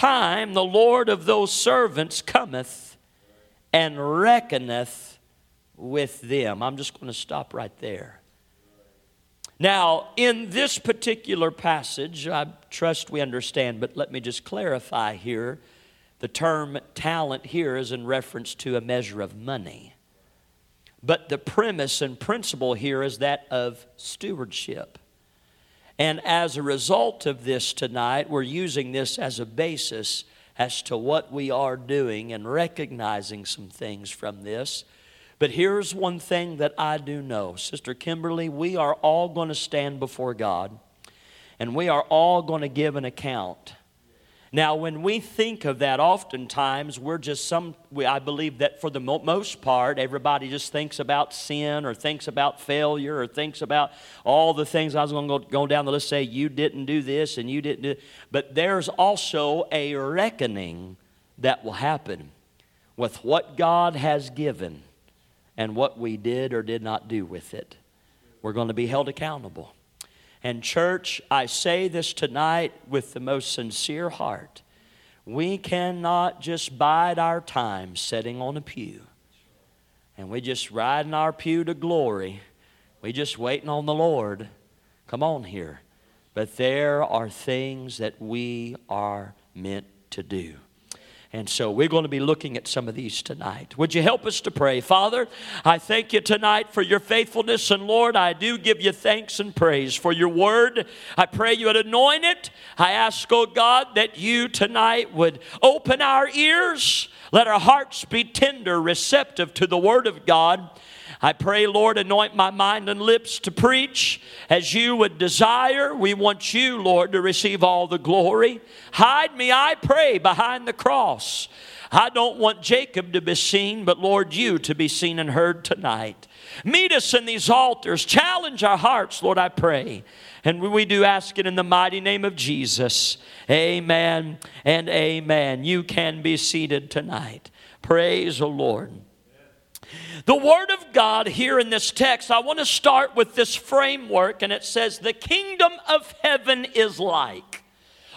time the Lord of those servants cometh and reckoneth with them. I'm just going to stop right there. Now, in this particular passage, I trust we understand, but let me just clarify here. The term talent here is in reference to a measure of money. But the premise and principle here is that of stewardship. And as a result of this tonight, we're using this as a basis as to what we are doing and recognizing some things from this. But here's one thing that I do know. Sister Kimberly, we are all going to stand before God, and we are all going to give an account. Now, when we think of that, oftentimes we're just I believe that for the most part, everybody just thinks about sin or thinks about failure or thinks about all the things. I was going to go down the list, say, you didn't do this and you didn't do it. But there's also a reckoning that will happen with what God has given and what we did or did not do with it. We're going to be held accountable. And church, I say this tonight with the most sincere heart. We cannot just bide our time sitting on a pew. And we just riding our pew to glory. We just waiting on the Lord. Come on here. But there are things that we are meant to do. And so we're going to be looking at some of these tonight. Would you help us to pray? Father, I thank you tonight for your faithfulness. And Lord, I do give you thanks and praise for your word. I pray you would anoint it. I ask, oh God, that you tonight would open our ears. Let our hearts be tender, receptive to the word of God. I pray, Lord, anoint my mind and lips to preach as you would desire. We want you, Lord, to receive all the glory. Hide me, I pray, behind the cross. I don't want Jacob to be seen, but Lord, you to be seen and heard tonight. Meet us in these altars. Challenge our hearts, Lord, I pray. And we do ask it in the mighty name of Jesus. Amen and amen. You can be seated tonight. Praise the Lord. The Word of God here in this text, I want to start with this framework, and it says, the kingdom of heaven is like,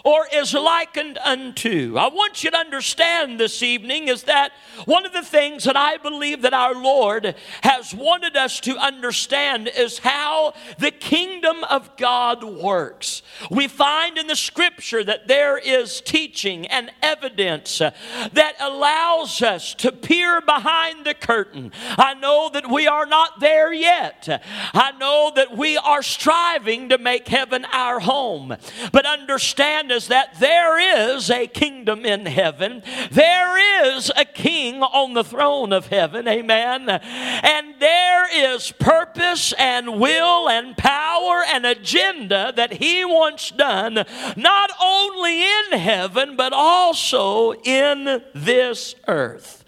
or is likened unto. I want you to understand this evening is that one of the things that I believe that our Lord has wanted us to understand is how the kingdom of God works. We find in the scripture that there is teaching and evidence that allows us to peer behind the curtain. I know that we are not there yet. I know that we are striving to make heaven our home. But understand is that there is a kingdom in heaven. There is a king on the throne of heaven. Amen. And there is purpose and will and power and agenda that he wants done, not only in heaven, but also in this earth.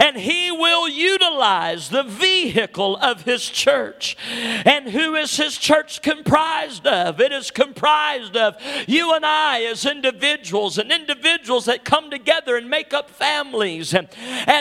And he will utilize the vehicle of his church. And who is his church comprised of? It is comprised of you and I as individuals, and individuals that come together and make up families, and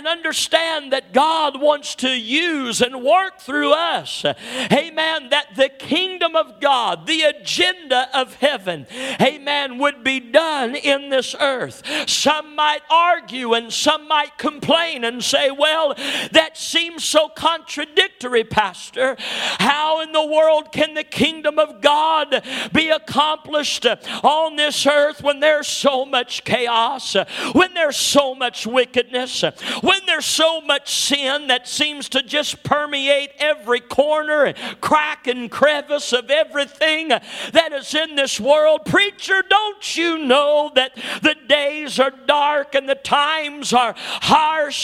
understand that God wants to use and work through us. Amen. That the kingdom of God, the agenda of heaven, amen, would be done in this earth. Some might argue and some might complain and say, well, that seems so contradictory, Pastor. How in the world can the kingdom of God be accomplished on this earth when there's so much chaos, when there's so much wickedness, when there's so much sin that seems to just permeate every corner and crack and crevice of everything that is in this world? Preacher, don't you know that the days are dark and the times are harsh?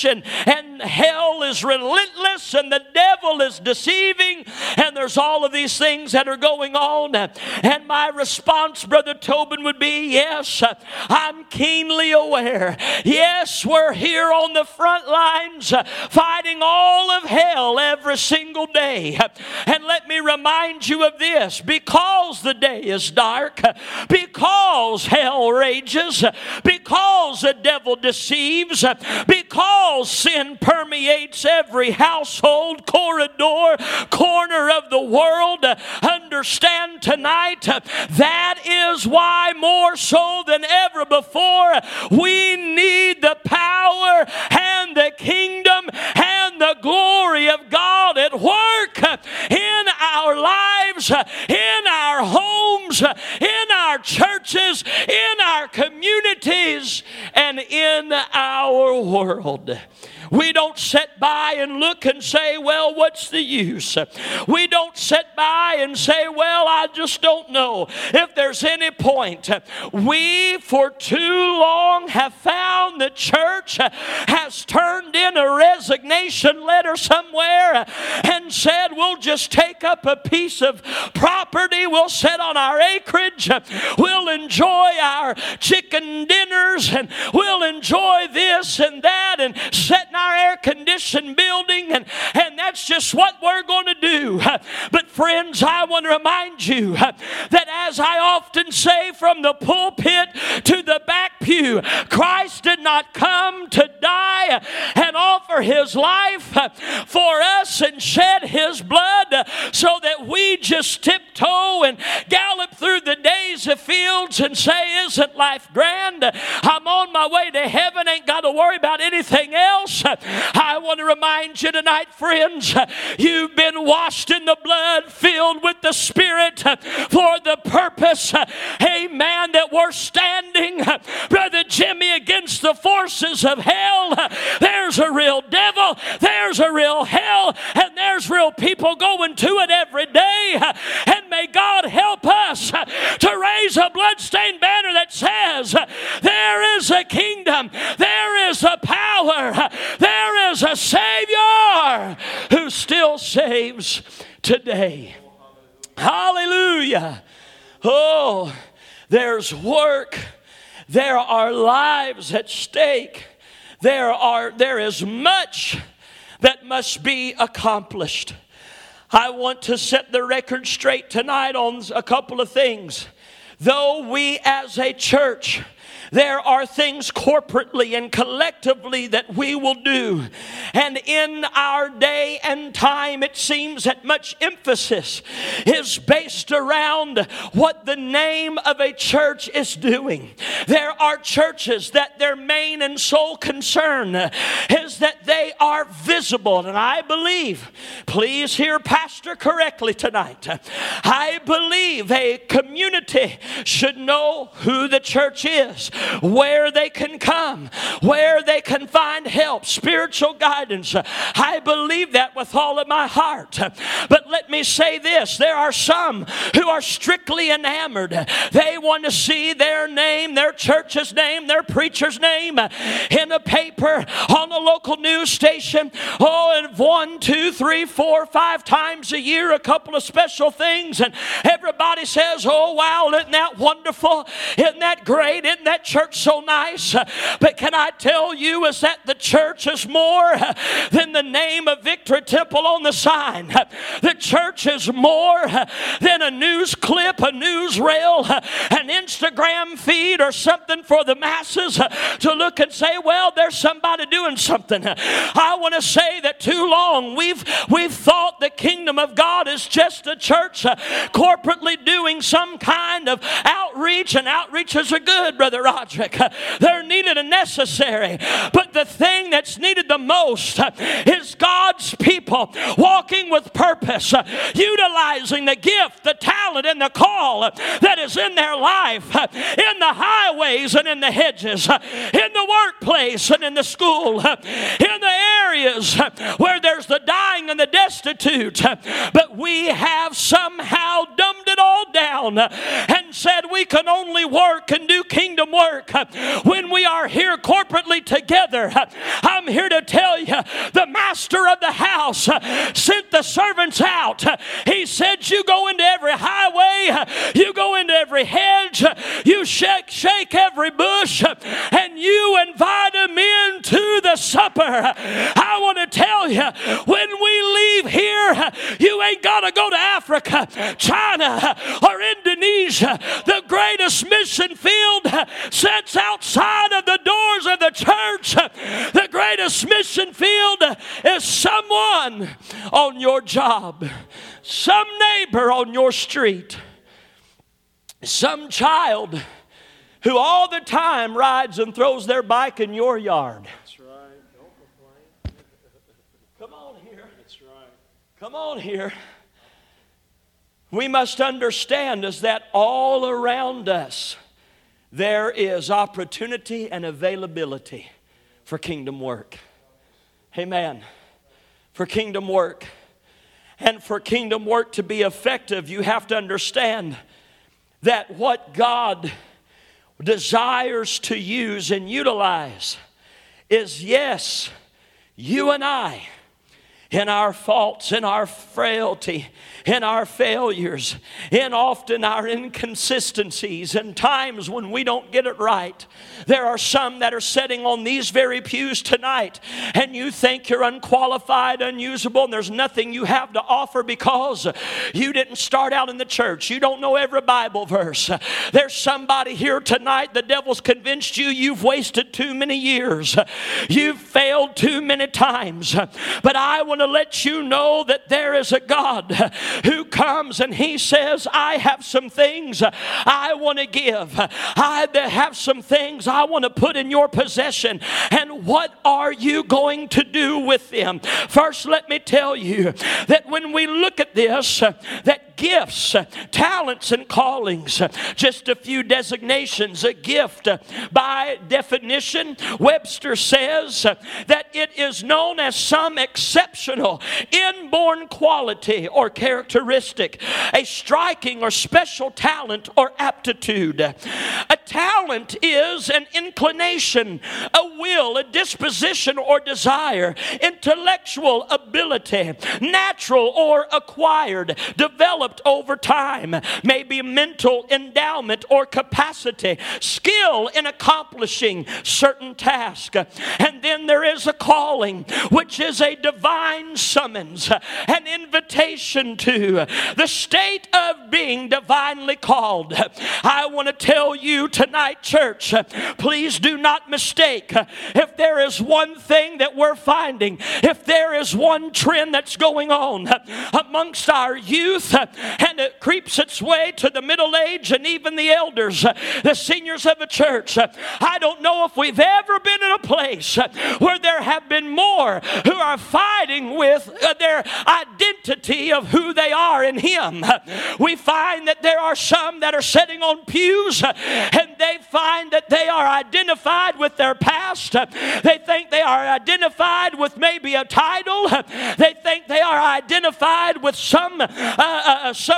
And hell is relentless, and the devil is deceiving, and there's all of these things that are going on. And my response, Brother Tobin, would be, yes, I'm keenly aware. Yes, we're here on the front line lines fighting all of hell every single day. And let me remind you of this. Because the day is dark, because hell rages, because the devil deceives, because sin permeates every household, corridor, corner of the world, understand tonight, that is why more so than ever before, we need the power and the kingdom and the glory of God at work in our lives, in our homes, in our churches, in our communities, and in our world. We don't sit by and look and say, well, what's the use? We don't sit by and say, well, I just don't know if there's any point. We, for too long, have found the church has turned in a resignation letter somewhere and said, we'll just take up a piece of property, we'll sit on our acreage, we'll enjoy our chicken dinners, and we'll enjoy this and that, and sit in our air-conditioned building, and that's just what we're going to do. But friends, I want to remind you that as I often say from the pulpit to the back pew, Christ did not come to die and offer his life for us and shed his blood so that we just tiptoe and gallop through the days of fields and say, isn't life grand? I'm on my way to heaven, ain't got to worry about anything else. I want to remind you tonight, friends, you've been washed in the blood, filled with the Spirit for the purpose, amen, that we're standing, Brother Jimmy, against the forces of hell. There's a real devil, there's a real hell, and there's real people going to it every day. And may God help us to raise a bloodstained banner that says, there is a kingdom, there is a power, there is a Savior who still saves today. Hallelujah. Oh, there's work. There are lives at stake. There is much that must be accomplished. I want to set the record straight tonight on a couple of things. Though we as a church, there are things corporately and collectively that we will do. And in our day and time, it seems that much emphasis is based around what the name of a church is doing. There are churches that their main and sole concern is that they are visible. And I believe, please hear Pastor correctly tonight, I believe a community should know who the church is, where they can come, where they can find help, spiritual guidance. I believe that with all of my heart. But let me say this, there are some who are strictly enamored. They want to see their name, their church's name, their preacher's name in a paper, on a local news station. Oh, and 1, 2, 3, 4, 5 times a year, a couple of special things. And everybody says, oh, wow, isn't that wonderful? Isn't that great? Isn't that church so nice? But can I tell you is that the church is more than the name of Victory Temple on the sign. The church is more than a news clip, a news reel, an Instagram feed, or something for the masses to look and say, well, there's somebody doing something. I want to say that too long we've thought the kingdom of God is just a church corporately doing some kind of outreach, and outreaches are good, Brother Roderick. They're needed and necessary. But the thing that's needed the most is God's people walking with purpose, utilizing the gift, the talent, and the call that is in their life, in the highways and in the hedges, in the workplace and in the school, in the areas where there's the dying and the destitute. But we have somehow dumbed it all down and said we can only work and do kingdom work when we are here corporately together. I'm here to tell you, the master of the house sent the servants out. He said, you go into every highway, you go into every hedge, you shake every bush, and you invite them into the supper. I want to tell you, when we leave here, you ain't got to go to Africa, China, or Indonesia. The greatest mission field sits outside of the doors of the church. The greatest mission field is someone on your job, some neighbor on your street, some child who all the time rides and throws their bike in your yard. That's right. Don't complain. Come on here. That's right. Come on here. We must understand is that all around us there is opportunity and availability for kingdom work. Amen. For kingdom work. And for kingdom work to be effective, you have to understand that what God desires to use and utilize is, yes, you and I, in our faults, in our frailty, in our failures, in often our inconsistencies, and times when we don't get it right. There are some that are sitting on these very pews tonight, and you think you're unqualified, unusable, and there's nothing you have to offer because you didn't start out in the church. You don't know every Bible verse. There's somebody here tonight, the devil's convinced you you've wasted too many years. You've failed too many times. But I want to let you know that there is a God who comes and He says, I have some things I want to give. I have some things I want to put in your possession. And what are you going to do with them? First, let me tell you that when we look at this, that gifts, talents, and callings, just a few designations. A gift, by definition, Webster says that it is known as some exceptional, inborn quality or characteristic, a striking or special talent or aptitude. A talent is an inclination, a will, a disposition or desire, intellectual ability, natural or acquired, developed over time, maybe mental endowment or capacity, skill in accomplishing certain tasks. And then there is a calling, which is a divine summons, an invitation to the state of being divinely called. I want to tell you tonight, church, please do not mistake. If there is one thing that we're finding, if there is one trend that's going on amongst our youth, and it creeps its way to the middle age and even the elders, the seniors of the church. I don't know if we've ever been in a place where there have been more who are fighting with their identity of who they are in Him. We find that there are some that are sitting on pews and they find that they are identified with their past. They think they are identified with maybe a title. They think they are identified with some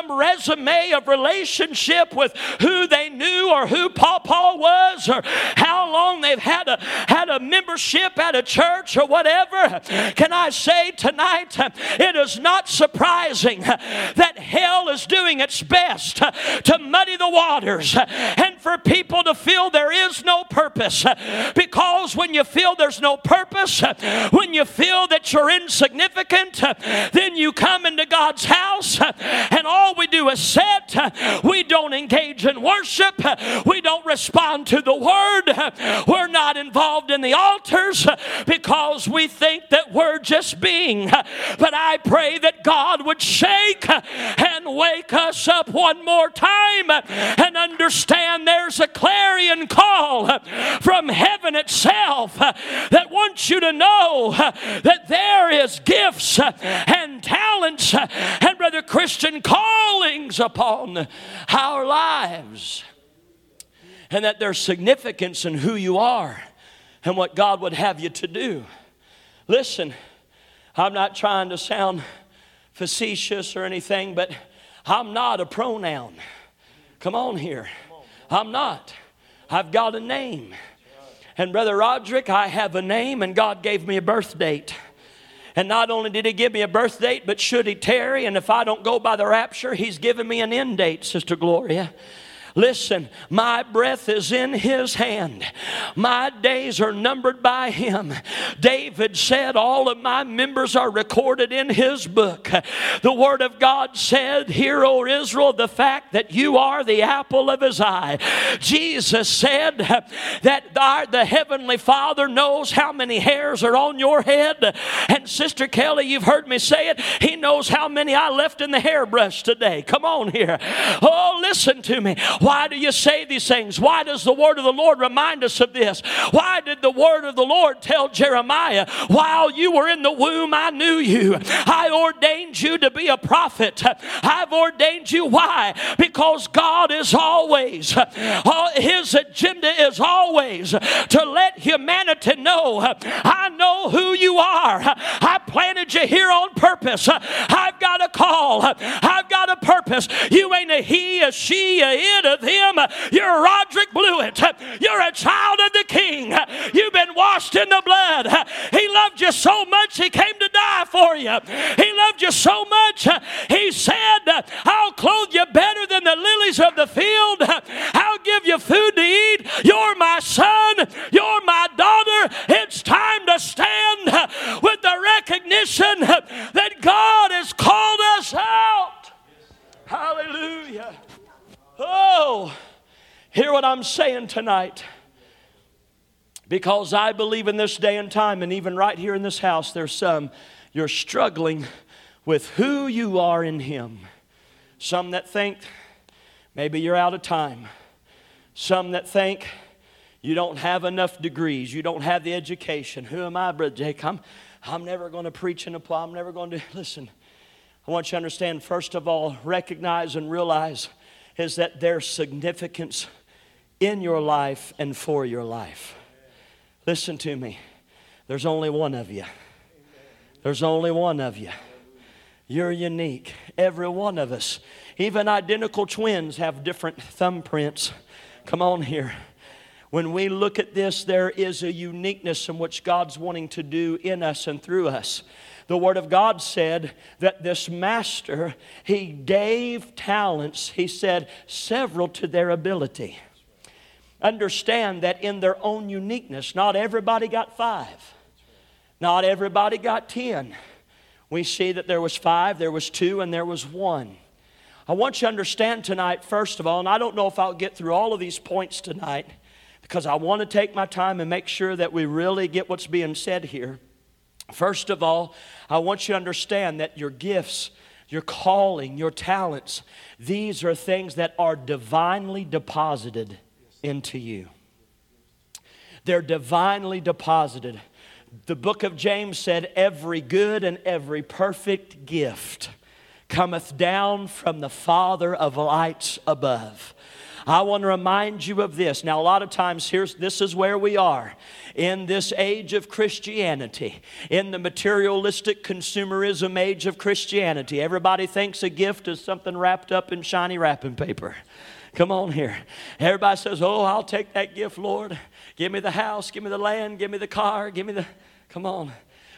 resume of relationship with who they knew or who Pawpaw was or how long they've had a membership at a church or whatever. Can I say tonight, it is not surprising that hell is doing its best to muddy the waters and for people to feel there is no purpose. Because when you feel there's no purpose, when you feel that you're insignificant, then you come into God's house and all we do is sit. We don't engage in worship. We don't respond to the word. We're not involved in the altars because we think that we're just being. But I pray that God would shake and wake us up one more time and understand there's a clarion call from heaven itself that wants you to know that there is gifts and talents and brother Christian callings upon our lives, and that there's significance in who you are and what God would have you to do. Listen, I'm not trying to sound facetious or anything, but I'm not a pronoun. Come on here. I'm not. I've got a name. And Brother Roderick, I have a name, and God gave me a birth date. And not only did He give me a birth date, but should He tarry, and if I don't go by the rapture, He's given me an end date, Sister Gloria. Listen, my breath is in his hand. My days are numbered by him. David said, all of my members are recorded in his book. The word of God said, hear, O Israel, the fact that you are the apple of his eye. Jesus said that the heavenly Father knows how many hairs are on your head. And Sister Kelly, you've heard me say it, he knows how many I left in the hairbrush today. Come on here. Oh, listen to me. Why do you say these things? Why does the word of the Lord remind us of this? Why did the word of the Lord tell Jeremiah, while you were in the womb, I knew you. I ordained you to be a prophet. I've ordained you. Why? Because God is always, his agenda is always to let humanity know, I know who you are. I planted you here on purpose. I've got a call. I've got a purpose. You ain't a he, a she, a it, a them. You're Roderick Blewett. You're a child of the King. You've been washed in the blood. He loved you so much he came to die for you. He loved you so much he said, I'll clothe you better than the lilies of the field. I'll give you food to eat. You're my son. You're my daughter. It's time to stand with the recognition that God has called us out. Hallelujah. Oh, hear what I'm saying tonight. Because I believe in this day and time, and even right here in this house, there's some, you're struggling with who you are in him. Some that think maybe you're out of time. Some that think you don't have enough degrees. You don't have the education. Who am I, Brother Jake? I'm never going to preach and apply. I'm never going to. Listen, I want you to understand, first of all, recognize and realize is that there's significance in your life and for your life. Listen to me. There's only one of you. There's only one of you. You're unique. Every one of us. Even identical twins have different thumbprints. Come on here. When we look at this, there is a uniqueness in which God's wanting to do in us and through us. The Word of God said that this master, he gave talents, he said, several to their ability. Understand that in their own uniqueness, not everybody got 5. Not everybody got 10. We see that there was 5, there was 2, and there was 1. I want you to understand tonight, first of all, and I don't know if I'll get through all of these points tonight, because I want to take my time and make sure that we really get what's being said here. First of all, I want you to understand that your gifts, your calling, your talents, these are things that are divinely deposited into you. They're divinely deposited. The book of James said, every good and every perfect gift cometh down from the Father of lights above. I want to remind you of this. Now, a lot of times, this is where we are in this age of Christianity, in the materialistic consumerism age of Christianity. Everybody thinks a gift is something wrapped up in shiny wrapping paper. Come on here. Everybody says, oh, I'll take that gift, Lord. Give me the house, give me the land, give me the car, give me the... Come on.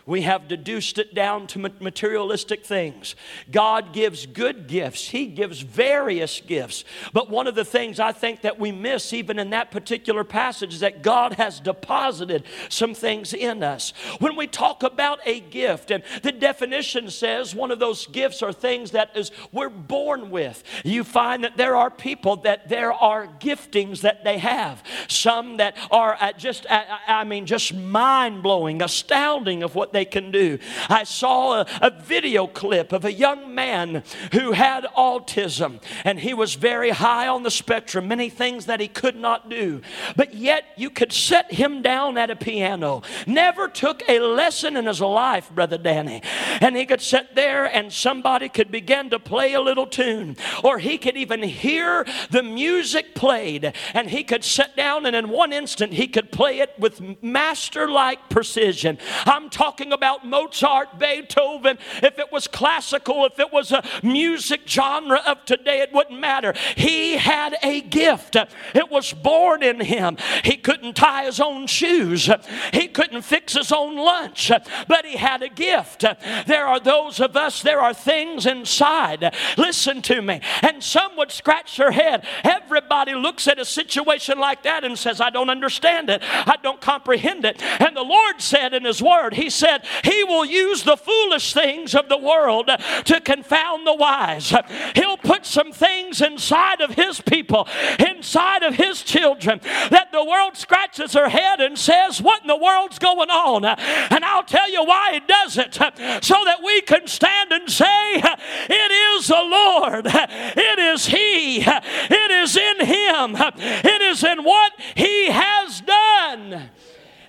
We have deduced it down to materialistic things. God gives good gifts. He gives various gifts. But one of the things I think that we miss even in that particular passage is that God has deposited some things in us. When we talk about a gift, and the definition says one of those gifts are things that is we're born with. You find that there are people that there are giftings that they have. Some that are just mind-blowing, astounding of what they can do. I saw a video clip of a young man who had autism, and he was very high on the spectrum, many things that he could not do, but yet you could set him down at a piano, never took a lesson in his life, Brother Danny, and he could sit there and somebody could begin to play a little tune, or he could even hear the music played, and he could sit down and in one instant he could play it with master-like precision. I'm talking talking about Mozart, Beethoven. If it was classical, if it was a music genre of today, it wouldn't matter. He had a gift. It was born in him. He couldn't tie his own shoes. He couldn't fix his own lunch, but he had a gift. There are those of us, there are things inside. Listen to me. And some would scratch their head. Everybody looks at a situation like that and says, I don't understand it. I don't comprehend it. And the Lord said in his word, he said, he will use the foolish things of the world to confound the wise. He'll put some things inside of his people, inside of his children, that the world scratches their head and says, what in the world's going on? And I'll tell you why it does it, so that we can stand and say, it is the Lord. It is he. It is in him. It is in what he has done.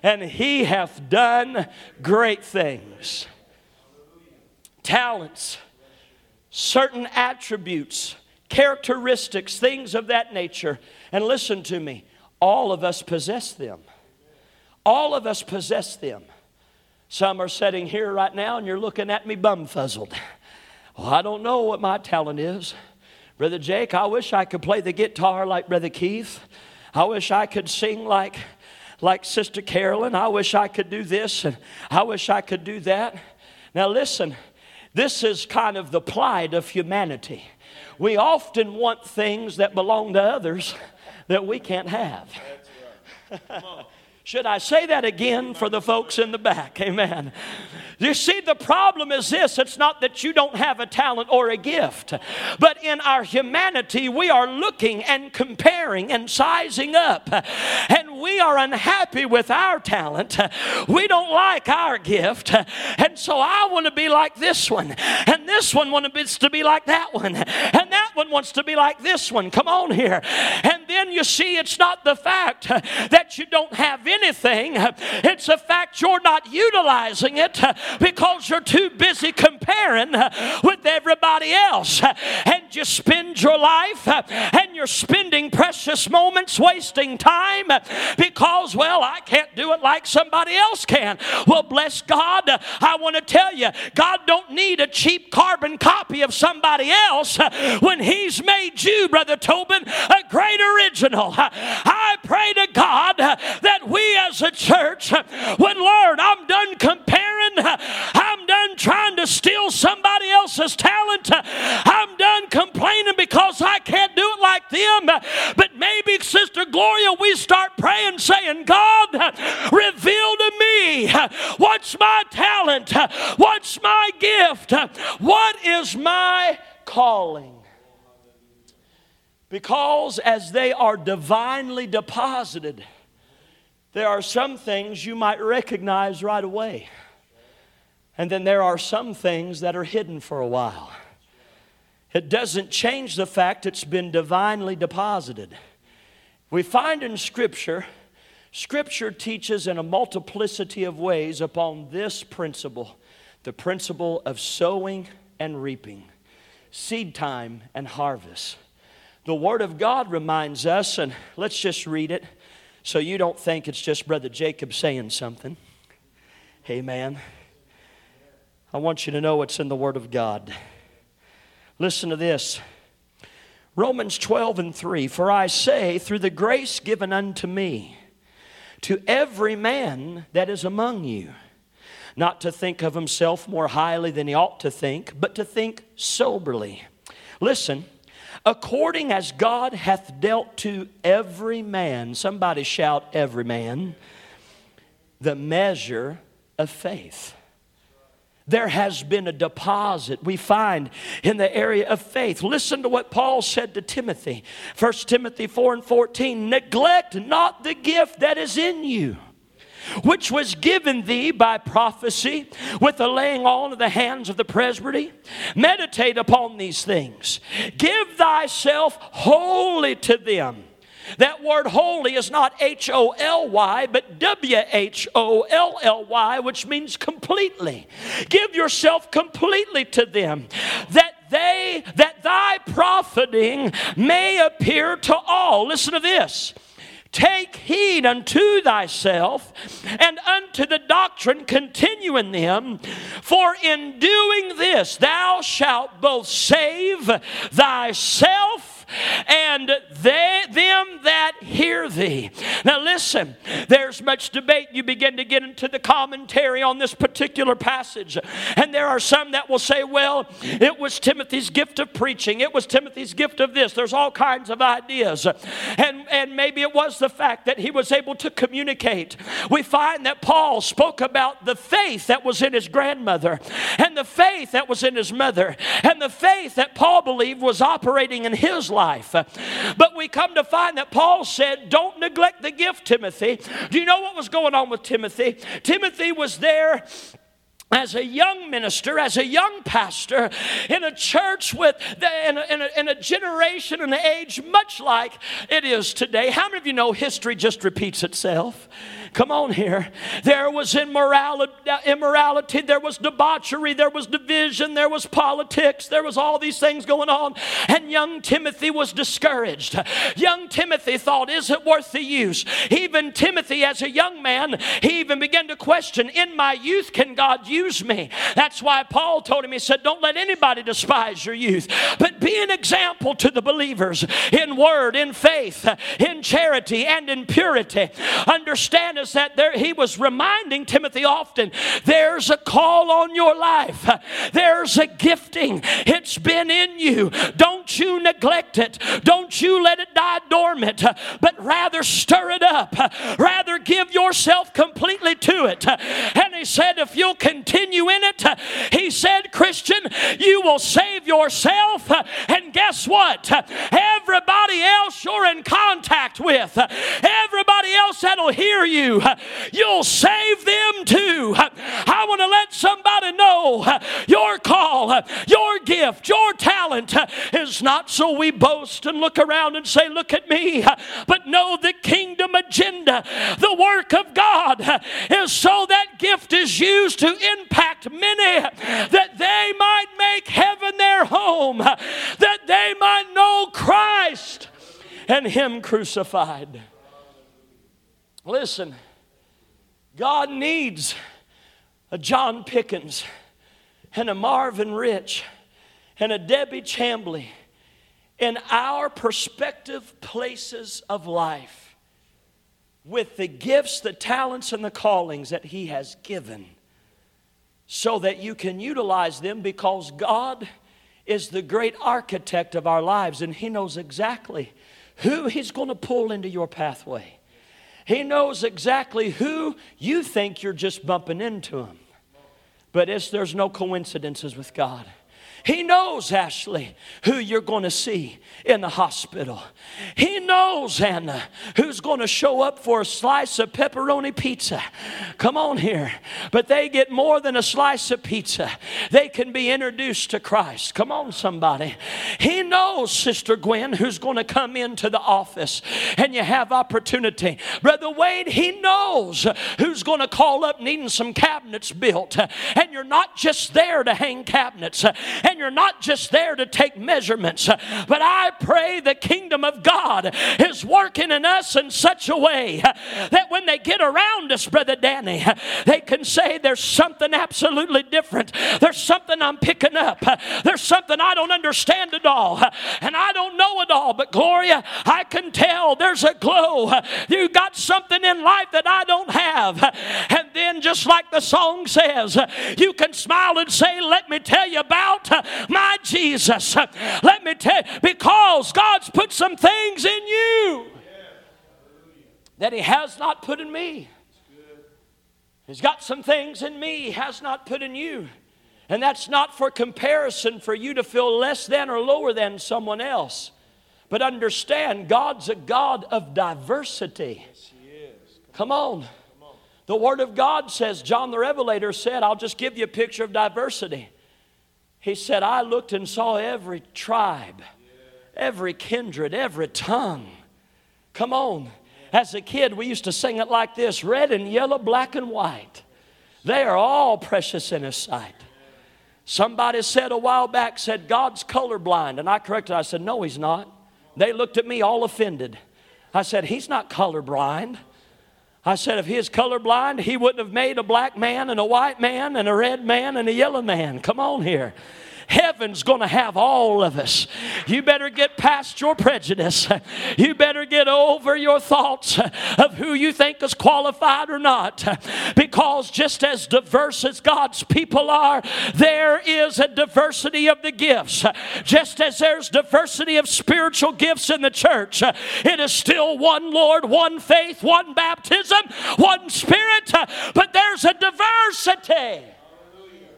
And he hath done great things. Talents, certain attributes, characteristics, things of that nature. And listen to me, all of us possess them. All of us possess them. Some are sitting here right now and you're looking at me bumfuzzled. Well, I don't know what my talent is. Brother Jake, I wish I could play the guitar like Brother Keith. I wish I could sing like Sister Carolyn. I wish I could do this and I wish I could do that. Now listen, this is kind of the plight of humanity. We often want things that belong to others that we can't have. Should I say that again for the folks in the back? Amen. You see, the problem is this. It's not that you don't have a talent or a gift. But in our humanity, we are looking and comparing and sizing up. And we are unhappy with our talent. We don't like our gift. And so I want to be like this one. And this one wants to be like that one. And that one wants to be like this one. Come on here. And then you see, it's not the fact that you don't have anything. It's a fact you're not utilizing it because you're too busy comparing with everybody else. And you spend your life and you're spending precious moments wasting time because, well, I can't do it like somebody else can. Well, bless God, I want to tell you, God don't need a cheap carbon copy of somebody else when he's made you, Brother Tobin, a great original. I pray to God that we as a church would learn, I'm done comparing, I'm done trying to steal somebody else's talent, I'm done complaining because I can't do it like them. But maybe, Sister Gloria, we start praying, saying, God, reveal to me, what's my talent, what's my gift, what is my calling? Because as they are divinely deposited, there are some things you might recognize right away. And then there are some things that are hidden for a while. It doesn't change the fact it's been divinely deposited. We find in Scripture, Scripture teaches in a multiplicity of ways upon this principle, the principle of sowing and reaping, seed time and harvest. The Word of God reminds us, and let's just read it, so you don't think it's just Brother Jacob saying something. Amen. I want you to know it's in the Word of God. Listen to this. Romans 12:3. For I say, through the grace given unto me, to every man that is among you, not to think of himself more highly than he ought to think, but to think soberly. Listen. According as God hath dealt to every man, somebody shout, every man, the measure of faith. There has been a deposit we find in the area of faith. Listen to what Paul said to Timothy. 1 Timothy 4:14, neglect not the gift that is in you, which was given thee by prophecy with the laying on of the hands of the presbytery. Meditate upon these things. Give thyself wholly to them. That word holy is not H-O-L-Y, but W-H-O-L-L-Y, which means completely. Give yourself completely to them, that thy profiting may appear to all. Listen to this. Take heed unto thyself and unto the doctrine, continue in them, for in doing this thou shalt both save thyself and them that hear thee. Now listen, there's much debate. You begin to get into the commentary on this particular passage. And there are some that will say, well, it was Timothy's gift of preaching. It was Timothy's gift of this. There's all kinds of ideas. And maybe it was the fact that he was able to communicate. We find that Paul spoke about the faith that was in his grandmother, and the faith that was in his mother, and the faith that Paul believed was operating in his life. But we come to find that Paul said, don't neglect the gift, Timothy. Do you know what was going on with Timothy? Timothy was there as a young minister, as a young pastor, in a church with in a generation and age much like it is today. How many of you know history just repeats itself? Come on here. There was immorality. There was debauchery. There was division. There was politics. There was all these things going on. And young Timothy was discouraged. Young Timothy thought, is it worth the use? Even Timothy, as a young man, he even began to question, in my youth, can God use me? That's why Paul told him, he said, don't let anybody despise your youth, but be an example to the believers in word, in faith, in charity, and in purity. Understand is that he was reminding Timothy often, there's a call on your life. There's a gifting. It's been in you. Don't you neglect it. Don't you let it die dormant, but rather stir it up. Rather give yourself completely to it. And he said, if you'll continue in it, he said, Christian, you will save yourself. And guess what? Everybody else you're in contact with, everybody else that'll hear you, you'll save them too. I want to let somebody know your call, your gift, your talent is not so we boast and look around and say, look at me, but know the kingdom agenda, the work of God is so that gift is used to impact many, that they might make heaven their home, that they might know Christ and Him crucified. Listen, God needs a John Pickens and a Marvin Rich and a Debbie Chambly in our perspective places of life with the gifts, the talents, and the callings that He has given so that you can utilize them, because God is the great architect of our lives and He knows exactly who He's going to pull into your pathway. He knows exactly who you think you're just bumping into him. But there's no coincidences with God. He knows, Ashley, who you're going to see in the hospital. He knows, Anna, who's going to show up for a slice of pepperoni pizza. Come on here. But they get more than a slice of pizza. They can be introduced to Christ. Come on, somebody. He knows, Sister Gwen, who's going to come into the office and you have opportunity. Brother Wade, He knows who's going to call up needing some cabinets built. And you're not just there to hang cabinets. And you're not just there to take measurements. But I pray the kingdom of God is working in us in such a way that when they get around us, Brother Danny, they can say there's something absolutely different. There's something I'm picking up. There's something I don't understand at all. And I don't know it all. But Gloria, I can tell there's a glow. You got something in life that I don't have. And then just like the song says, you can smile and say, let me tell you about my Jesus. Let me tell you, because God's put some things in you that He has not put in me. He's got some things in me He has not put in you. And that's not for comparison for you to feel less than or lower than someone else. But understand, God's a God of diversity. Yes, He is. Come on. The Word of God says, John the Revelator said, I'll just give you a picture of diversity. He said, I looked and saw every tribe, every kindred, every tongue. Come on. As a kid, we used to sing it like this, red and yellow, black and white. They are all precious in His sight. Somebody said a while back, said, God's colorblind. And I corrected, I said, no, He's not. They looked at me all offended. I said, he's not colorblind. I said, if he is colorblind, he wouldn't have made a black man and a white man and a red man and a yellow man. Come on here. Heaven's going to have all of us. You better get past your prejudice. You better get over your thoughts of who you think is qualified or not. Because just as diverse as God's people are, there is a diversity of the gifts. Just as there's diversity of spiritual gifts in the church, it is still one Lord, one faith, one baptism, one Spirit. But there's a diversity.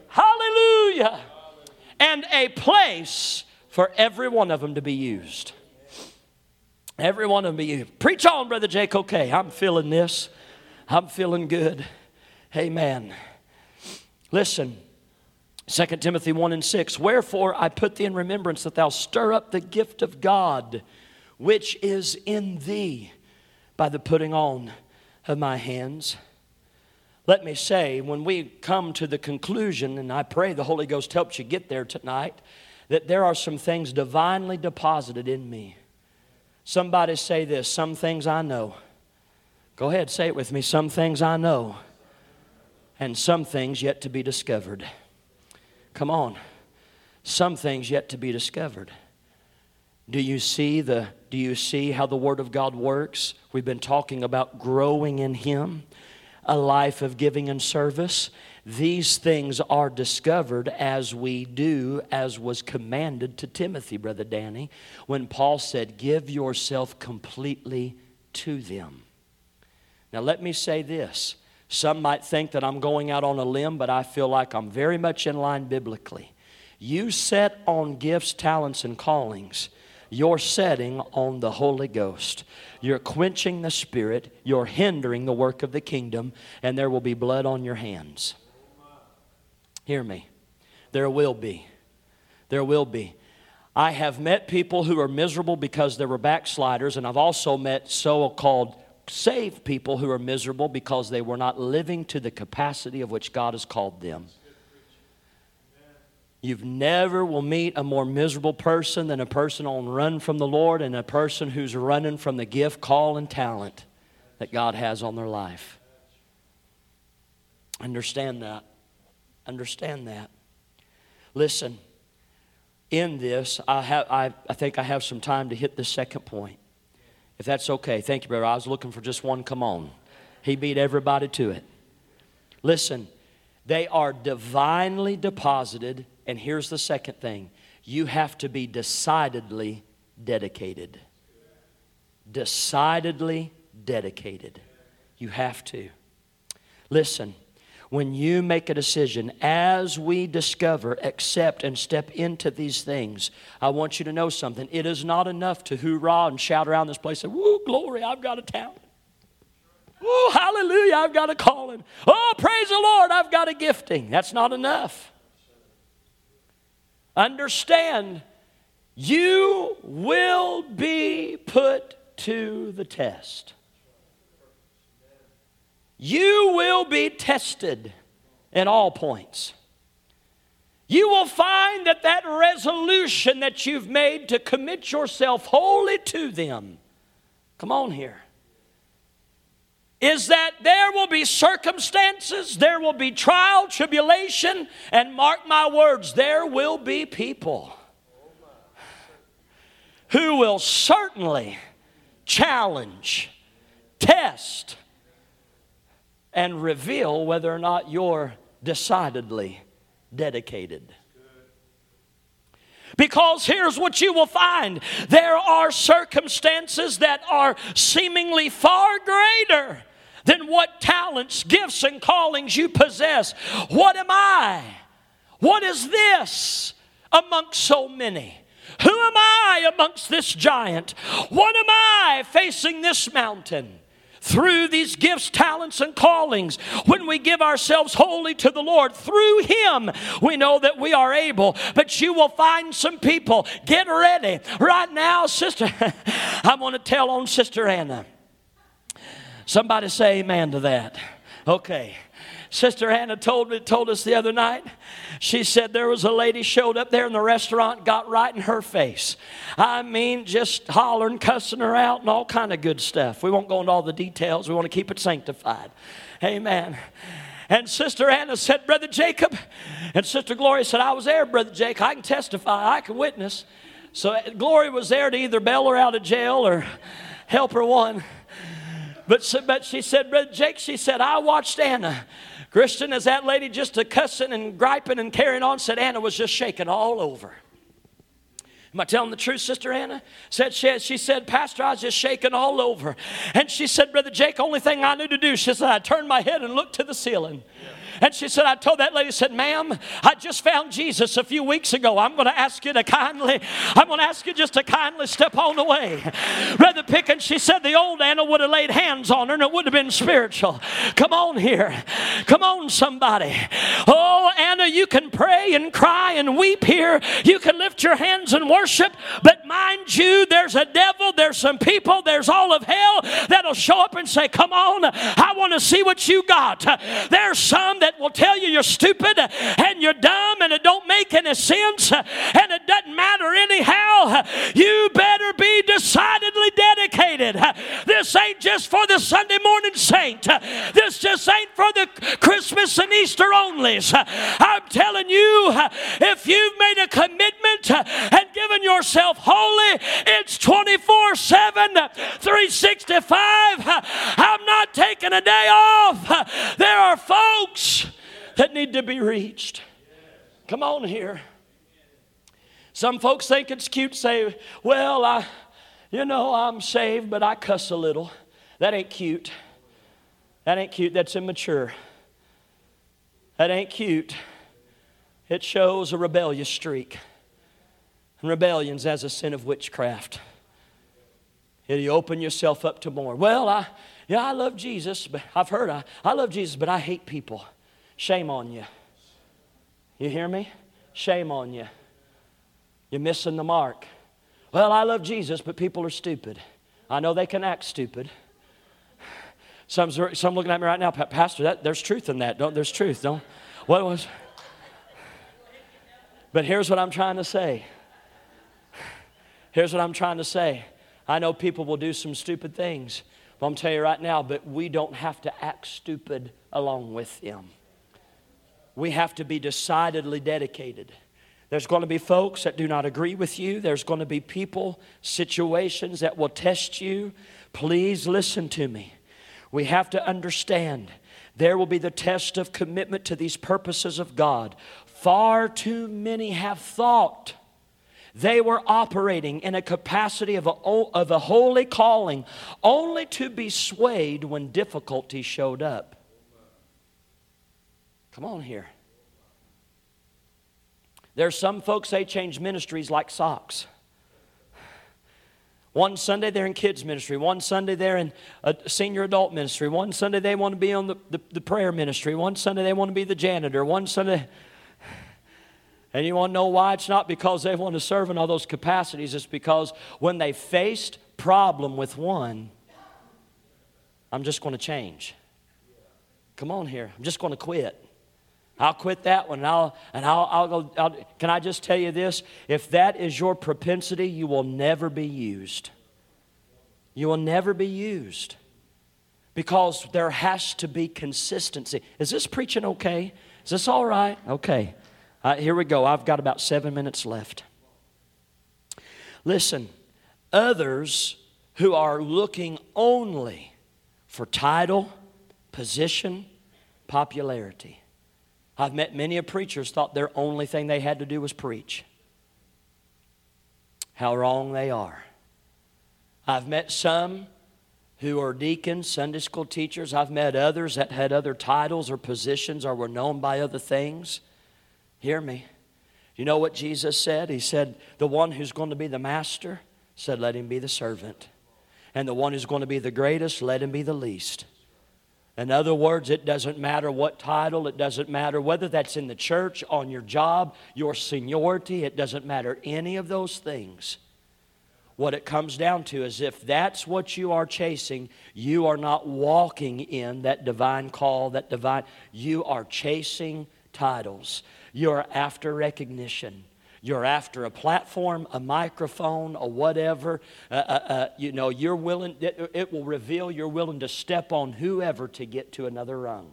Hallelujah. Hallelujah. And a place for every one of them to be used. Every one of them be used. Preach on, Brother Jake. Okay, I'm feeling this. I'm feeling good. Amen. Listen, 2 Timothy 1:6. Wherefore I put thee in remembrance that thou stir up the gift of God, which is in thee, by the putting on of my hands. Let me say, when we come to the conclusion, and I pray the Holy Ghost helps you get there tonight, that there are some things divinely deposited in me. Somebody say this, some things I know. Go ahead, say it with me. Some things I know, and some things yet to be discovered. Come on. Some things yet to be discovered. Do you see how the Word of God works? We've been talking about growing in Him. A life of giving and service. These things are discovered as we do, as was commanded to Timothy, Brother Danny, when Paul said, give yourself completely to them. Now let me say this. Some might think that I'm going out on a limb, but I feel like I'm very much in line biblically. You set on gifts, talents, and callings. You're setting on the Holy Ghost. You're quenching the Spirit. You're hindering the work of the kingdom. And there will be blood on your hands. Hear me. There will be. There will be. I have met people who are miserable because they were backsliders. And I've also met so-called saved people who are miserable because they were not living to the capacity of which God has called them. You never will meet a more miserable person than a person on run from the Lord and a person who's running from the gift, call, and talent that God has on their life. Understand that. Understand that. Listen, in this, I think I have some time to hit the second point. If that's okay. Thank you, brother. I was looking for just one. Come on. He beat everybody to it. Listen, they are divinely deposited. And here's the second thing. You have to be decidedly dedicated. Decidedly dedicated. You have to. Listen, when you make a decision, as we discover, accept, and step into these things, I want you to know something. It is not enough to hoorah and shout around this place and say, woo, glory, I've got a talent. Oh, hallelujah, I've got a calling. Oh, praise the Lord, I've got a gifting. That's not enough. Understand, you will be put to the test. You will be tested in all points. You will find that resolution that you've made to commit yourself wholly to them. Come on here. Is that there will be circumstances, there will be trial, tribulation, and mark my words, there will be people who will certainly challenge, test, and reveal whether or not you're decidedly dedicated. Because here's what you will find. There are circumstances that are seemingly far greater than what talents, gifts, and callings you possess. What am I? What is this amongst so many? Who am I amongst this giant? What am I facing this mountain? Through these gifts, talents, and callings, when we give ourselves wholly to the Lord, through Him, we know that we are able. But you will find some people. Get ready. Right now, Sister, I'm going to tell on Sister Anna. Somebody say amen to that. Okay. Sister Hannah told us the other night, she said there was a lady showed up there in the restaurant, got right in her face. I mean, just hollering, cussing her out and all kind of good stuff. We won't go into all the details. We want to keep it sanctified. Amen. And Sister Hannah said, Brother Jacob. And Sister Gloria said, I was there, Brother Jacob. I can testify. I can witness. So Gloria was there to either bail her out of jail or help her one. But she said, Brother Jake, she said, I watched Anna. Christian, as that lady just a cussing and griping and carrying on, said Anna was just shaking all over. Am I telling the truth, Sister Anna? She said, Pastor, I was just shaking all over. And she said, Brother Jake, only thing I knew to do, she said, I turned my head and looked to the ceiling. Yeah. And she said, I told that lady, said, ma'am, I just found Jesus a few weeks ago. I'm going to ask you just to kindly step on the way. Brother Pickens, she said, the old Anna would have laid hands on her and it would have been spiritual. Come on here. Come on, somebody. Oh, Anna, you can pray and cry and weep here. You can lift your hands and worship. But mind you, there's a devil, there's some people, there's all of hell that'll show up and say, come on, I want to see what you got. There's some that will tell you you're stupid and you're dumb and it don't make any sense and it doesn't matter anyhow. You better be decidedly dedicated. This ain't just for the Sunday morning saint. This just ain't for the Christmas and Easter onlys. I'm telling you, if you've made a commitment and given yourself holy, it's 24/7, 365. I'm not taking a day off. There are folks that need to be reached. Come on here. Some folks think it's cute to say, well, I'm saved, but I cuss a little. That ain't cute. That ain't cute. That's immature. That ain't cute. It shows a rebellious streak. And rebellion's as a sin of witchcraft. You open yourself up to more. Well, I love Jesus, but I've heard I love Jesus, but I hate people. Shame on you. You hear me? Shame on you. You're missing the mark. Well, I love Jesus, but people are stupid. I know they can act stupid. Some looking at me right now, Pastor. There's truth in that. There's truth. Don't. What was? But here's what I'm trying to say. Here's what I'm trying to say. I know people will do some stupid things. But I'm telling you right now, but we don't have to act stupid along with them. We have to be decidedly dedicated. There's going to be folks that do not agree with you. There's going to be people, situations that will test you. Please listen to me. We have to understand there will be the test of commitment to these purposes of God. Far too many have thought they were operating in a capacity of a holy calling, only to be swayed when difficulty showed up. Come on here. There's some folks, they change ministries like socks. One Sunday they're in kids ministry. One Sunday they're in a senior adult ministry. One Sunday they want to be on the prayer ministry. One Sunday they want to be the janitor. One Sunday... And you want to know why? It's not because they want to serve in all those capacities. It's because when they faced problem with one, I'm just going to change. Come on here. I'm just going to quit. I'll quit that one. I'll go. Can I just tell you this? If that is your propensity, you will never be used. You will never be used. Because there has to be consistency. Is this preaching okay? Is this all right? Okay. Here we go. I've got about 7 minutes left. Listen, others who are looking only for title, position, popularity. I've met many of preachers thought their only thing they had to do was preach. How wrong they are. I've met some who are deacons, Sunday school teachers. I've met others that had other titles or positions or were known by other things. Hear me. You know what Jesus said? He said, the one who's going to be the master, said, let him be the servant. And the one who's going to be the greatest, let him be the least. In other words, it doesn't matter what title. It doesn't matter whether that's in the church, on your job, your seniority. It doesn't matter any of those things. What it comes down to is if that's what you are chasing, you are not walking in that divine call, that divine. You are chasing titles. You're after recognition. You're after a platform, a microphone, a whatever. You're willing. It will reveal you're willing to step on whoever to get to another rung.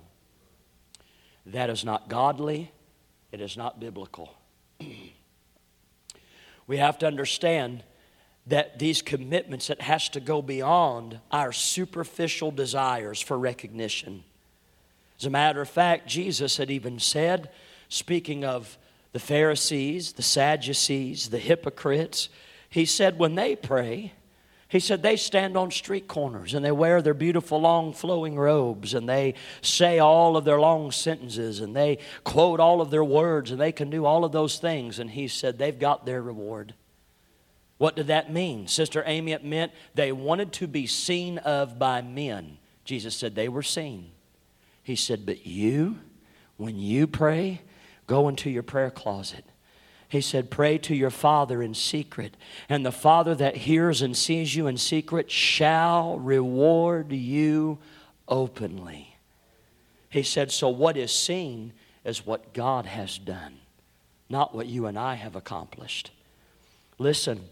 That is not godly. It is not biblical. We have to understand that these commitments, it has to go beyond our superficial desires for recognition. As a matter of fact, Jesus had even said, speaking of the Pharisees, the Sadducees, the hypocrites, he said when they pray, he said they stand on street corners and they wear their beautiful long flowing robes and they say all of their long sentences and they quote all of their words and they can do all of those things. And he said they've got their reward. What did that mean? Sister Amy, it meant they wanted to be seen of by men. Jesus said they were seen. He said, but you, when you pray, go into your prayer closet. He said, pray to your Father in secret. And the Father that hears and sees you in secret shall reward you openly. He said, so what is seen is what God has done, not what you and I have accomplished. Listen,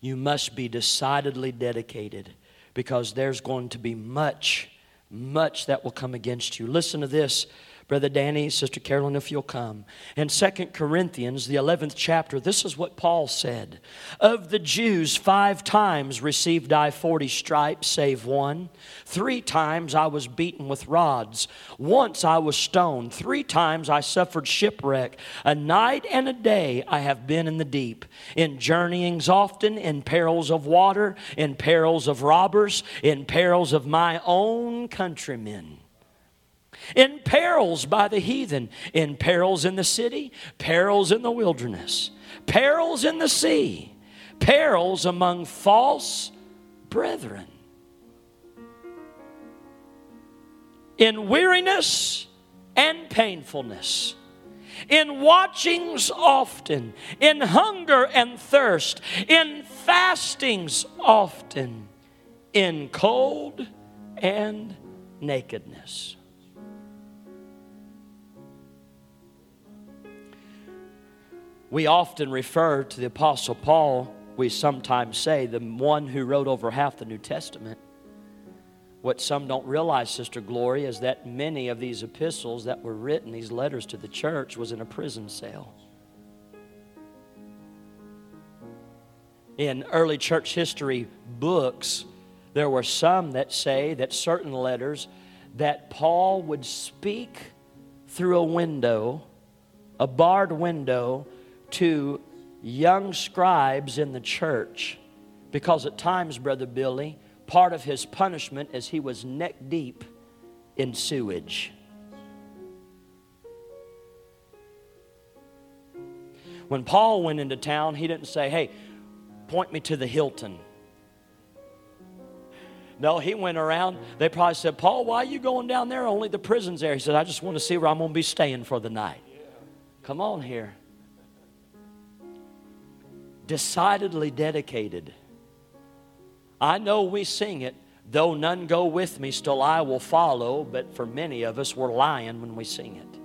you must be decidedly dedicated because there's going to be much, much that will come against you. Listen to this. Brother Danny, Sister Carolyn, if you'll come. In 2 Corinthians, the 11th chapter, this is what Paul said. Of the Jews, 5 times received I 40 stripes, save one. 3 times I was beaten with rods. Once I was stoned. 3 times I suffered shipwreck. A night and a day I have been in the deep. In journeyings often, in perils of water, in perils of robbers, in perils of my own countrymen. In perils by the heathen, in perils in the city, perils in the wilderness, perils in the sea, perils among false brethren. In weariness and painfulness, in watchings often, in hunger and thirst, in fastings often, in cold and nakedness. We often refer to the Apostle Paul, we sometimes say, the one who wrote over half the New Testament. What some don't realize, Sister Glory, is that many of these epistles that were written, these letters to the church, was in a prison cell. In early church history books, there were some that say that certain letters that Paul would speak through a window, a barred window, to young scribes in the church, because at times, Brother Billy, part of his punishment is he was neck deep in sewage. When Paul went into town, he didn't say, hey, point me to the Hilton. No, he went around. They probably said, Paul, why are you going down there? Only the prison's there. He said, I just want to see where I'm going to be staying for the night. Come on here. Decidedly dedicated. I know we sing it, though none go with me, still I will follow. But for many of us, we're lying when we sing it.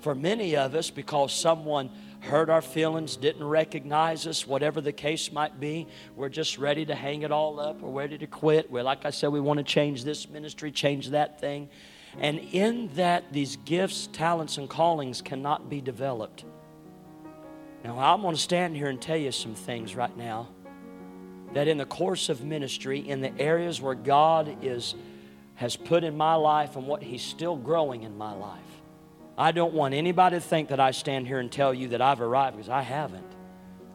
For many of us, because someone hurt our feelings, didn't recognize us, whatever the case might be, we're just ready to hang it all up. We're ready to quit. We're, like I said, we want to change this ministry, change that thing. And in that, these gifts, talents, and callings cannot be developed. Now, I'm going to stand here and tell you some things right now that in the course of ministry, in the areas where God has put in my life and what He's still growing in my life, I don't want anybody to think that I stand here and tell you that I've arrived, because I haven't.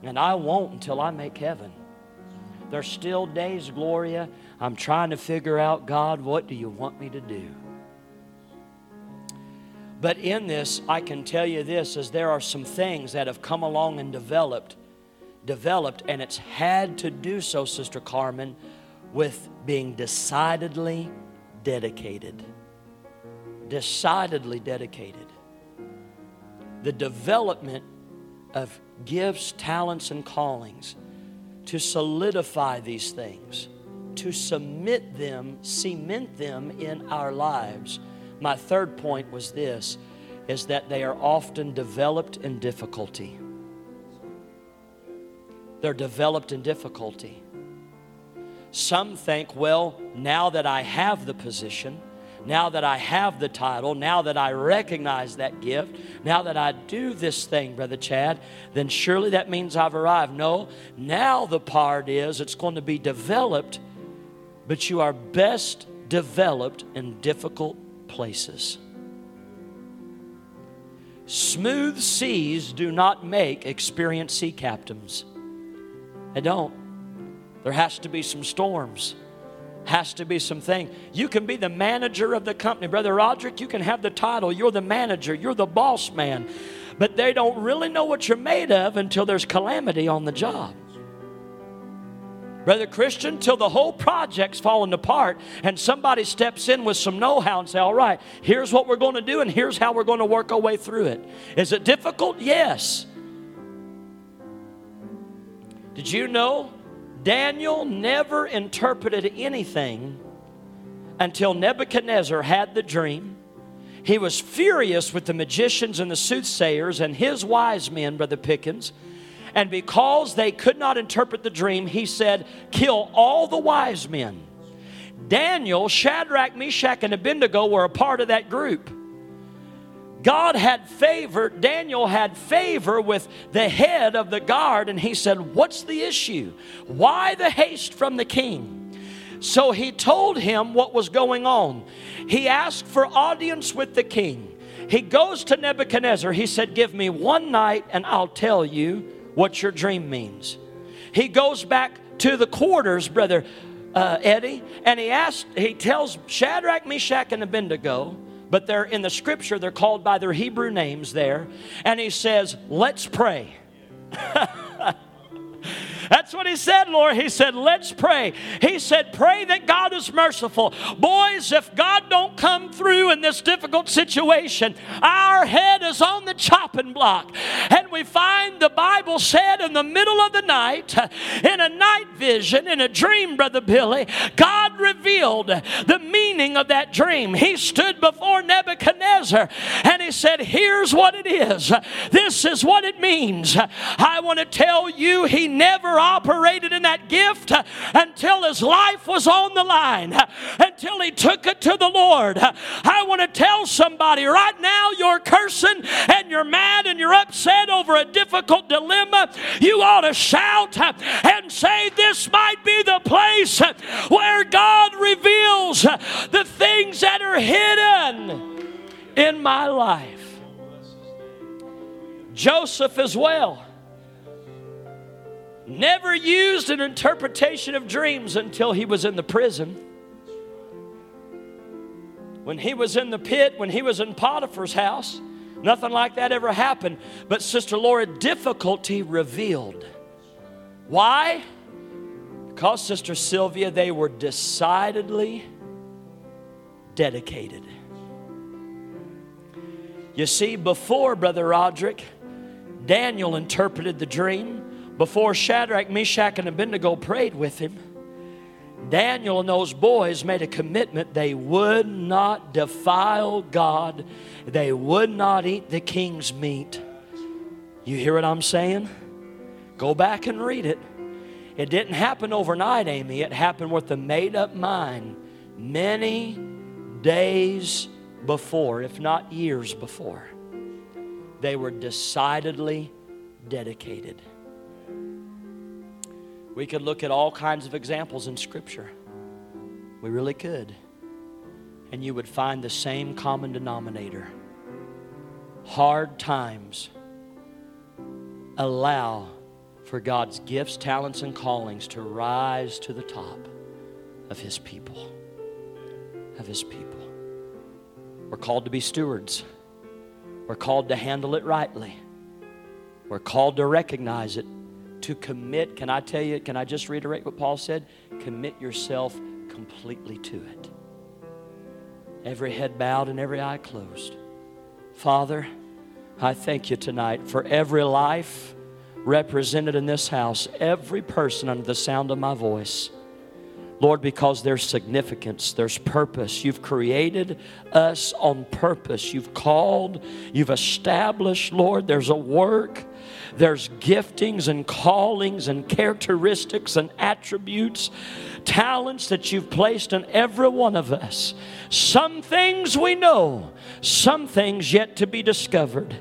And I won't until I make heaven. There's still days, Gloria, I'm trying to figure out, God, what do you want me to do? But in this, I can tell you this, is there are some things that have come along and developed, and it's had to do so, Sister Carmen, with being decidedly dedicated. Decidedly dedicated. The development of gifts, talents, and callings, to solidify these things, to submit them, cement them in our lives. My third point was this, is that they are often developed in difficulty. They're developed in difficulty. Some think, well, now that I have the position, now that I have the title, now that I recognize that gift, now that I do this thing, Brother Chad, then surely that means I've arrived. No, now the part is it's going to be developed, but you are best developed in difficult places. Smooth seas do not make experienced sea captains. They don't. There has to be some storms. Has to be something. You can be the manager of the company. Brother Roderick, you can have the title. You're the manager. You're the boss man. But they don't really know what you're made of until there's calamity on the job. Brother Christian, till the whole project's falling apart and somebody steps in with some know-how and say, all right, here's what we're going to do and here's how we're going to work our way through it. Is it difficult? Yes. Did you know Daniel never interpreted anything until Nebuchadnezzar had the dream? He was furious with the magicians and the soothsayers and his wise men, Brother Pickens. And because they could not interpret the dream, he said, kill all the wise men. Daniel, Shadrach, Meshach, and Abednego were a part of that group. God had favor, Daniel had favor with the head of the guard, and he said, what's the issue? Why the haste from the king? So he told him what was going on. He asked for audience with the king. He goes to Nebuchadnezzar. He said, give me one night and I'll tell you what your dream means. He goes back to the quarters, Brother Eddie, and he tells Shadrach, Meshach, and Abednego, but they're in the scripture, they're called by their Hebrew names there. And he says, let's pray. That's what he said, Lord. He said, let's pray. He said, pray that God is merciful. Boys, if God don't come through in this difficult situation, our head is on the chopping block. And we find the Bible said in the middle of the night, in a night vision, in a dream, Brother Billy, God revealed the meaning of that dream. He stood before Nebuchadnezzar and he said, here's what it is. This is what it means. I want to tell you, he never operated in that gift until his life was on the line, until he took it to the Lord. I want to tell somebody right now, you're cursing and you're mad and you're upset over a difficult dilemma. You ought to shout and say, this might be the place where God reveals the things that are hidden in my life. Joseph as well never used an interpretation of dreams until he was in the prison. When he was in the pit, when he was in Potiphar's house, nothing like that ever happened. But Sister Laura, difficulty revealed. Why? Because, Sister Sylvia, they were decidedly dedicated. You see, before Brother Roderick, Daniel interpreted the dream. Before Shadrach, Meshach, and Abednego prayed with him, Daniel and those boys made a commitment. They would not defile God. They would not eat the king's meat. You hear what I'm saying? Go back and read it. It didn't happen overnight, Amy. It happened with a made-up mind many days before, if not years before. They were decidedly dedicated. We could look at all kinds of examples in Scripture. We really could. And you would find the same common denominator. Hard times allow for God's gifts, talents, and callings to rise to the top of His people. Of His people. We're called to be stewards. We're called to handle it rightly. We're called to recognize it. To commit, can I tell you, can I just reiterate what Paul said? Commit yourself completely to it. Every head bowed and every eye closed. Father, I thank you tonight for every life represented in this house, every person under the sound of my voice. Lord, because there's significance, there's purpose. You've created us on purpose. You've called, you've established, Lord, there's a work. There's giftings and callings and characteristics and attributes, talents that you've placed in every one of us. Some things we know, some things yet to be discovered.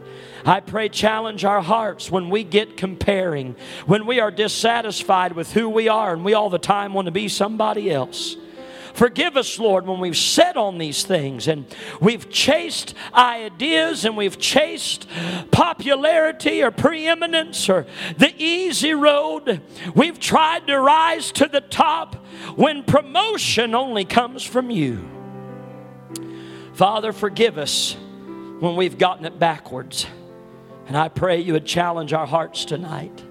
I pray, challenge our hearts when we get comparing, when we are dissatisfied with who we are and we all the time want to be somebody else. Forgive us, Lord, when we've sat on these things and we've chased ideas and we've chased popularity or preeminence or the easy road. We've tried to rise to the top when promotion only comes from you. Father, forgive us when we've gotten it backwards. And I pray you would challenge our hearts tonight,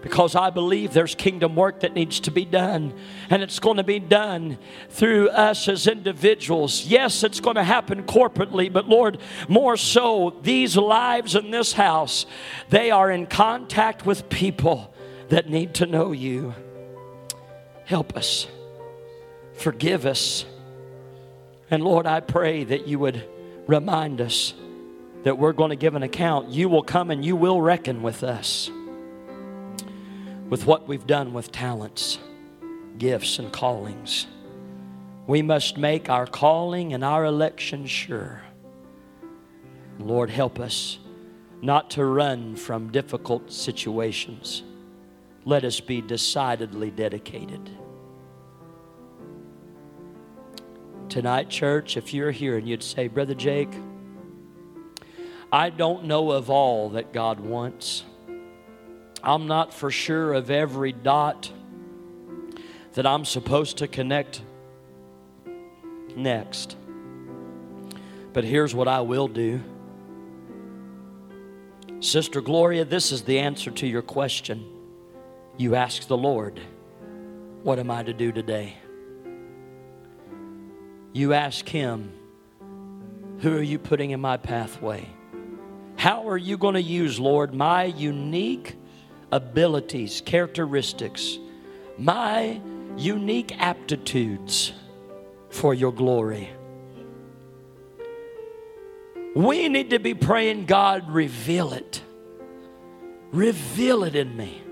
because I believe there's kingdom work that needs to be done. And it's going to be done through us as individuals. Yes, it's going to happen corporately, but Lord, more so, these lives in this house, they are in contact with people that need to know you. Help us. Forgive us. And Lord, I pray that you would remind us that we're going to give an account. You will come and you will reckon with us, with what we've done with talents, gifts, and callings. We must make our calling and our election sure. Lord, help us not to run from difficult situations. Let us be decidedly dedicated. Tonight, church, if you're here and you'd say, Brother Jake, I don't know of all that God wants. I'm not for sure of every dot that I'm supposed to connect next. But here's what I will do. Sister Gloria, this is the answer to your question. You ask the Lord, what am I to do today? You ask Him, who are you putting in my pathway? How are you going to use, Lord, my unique abilities, characteristics, my unique aptitudes for your glory? We need to be praying, God, reveal it. Reveal it in me.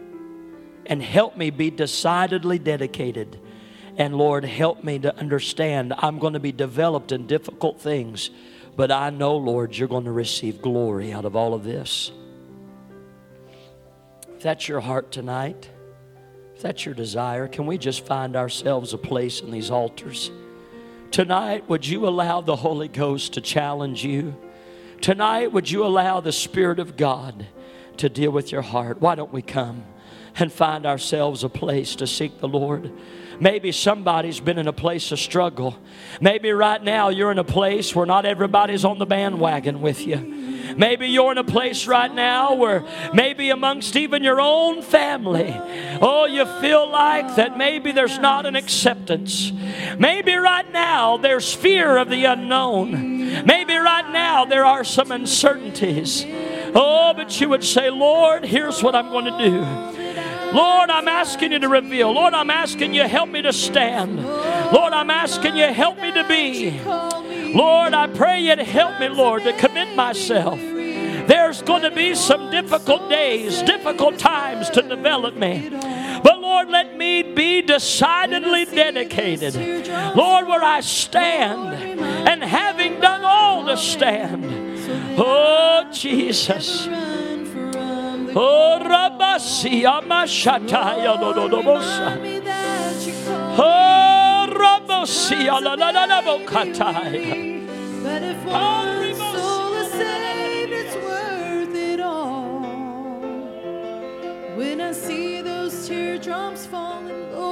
And help me be decidedly dedicated. And Lord, help me to understand I'm going to be developed in difficult things. But I know, Lord, you're going to receive glory out of all of this. If that's your heart tonight, if that's your desire, can we just find ourselves a place in these altars? Tonight, would you allow the Holy Ghost to challenge you? Tonight, would you allow the Spirit of God to deal with your heart? Why don't we come and find ourselves a place to seek the Lord? Maybe somebody's been in a place of struggle. Maybe right now you're in a place where not everybody's on the bandwagon with you. Maybe you're in a place right now where maybe amongst even your own family, oh, you feel like that maybe there's not an acceptance. Maybe right now there's fear of the unknown. Maybe right now there are some uncertainties. Oh, but you would say, Lord, here's what I'm going to do. Lord, I'm asking you to reveal. Lord, I'm asking you, help me to stand. Lord, I'm asking you, help me to be. Lord, I pray you to help me, Lord, to commit myself. There's going to be some difficult days, difficult times to develop me. But Lord, let me be decidedly dedicated. Lord, where I stand, and having done all to stand. Oh, Jesus. Oh, Rabasi, Amashataya, Dodobosa. Oh, Rabosi, Alalabokataya. But if one soul is saved, it's worth it all. When I see those teardrops falling, Lord.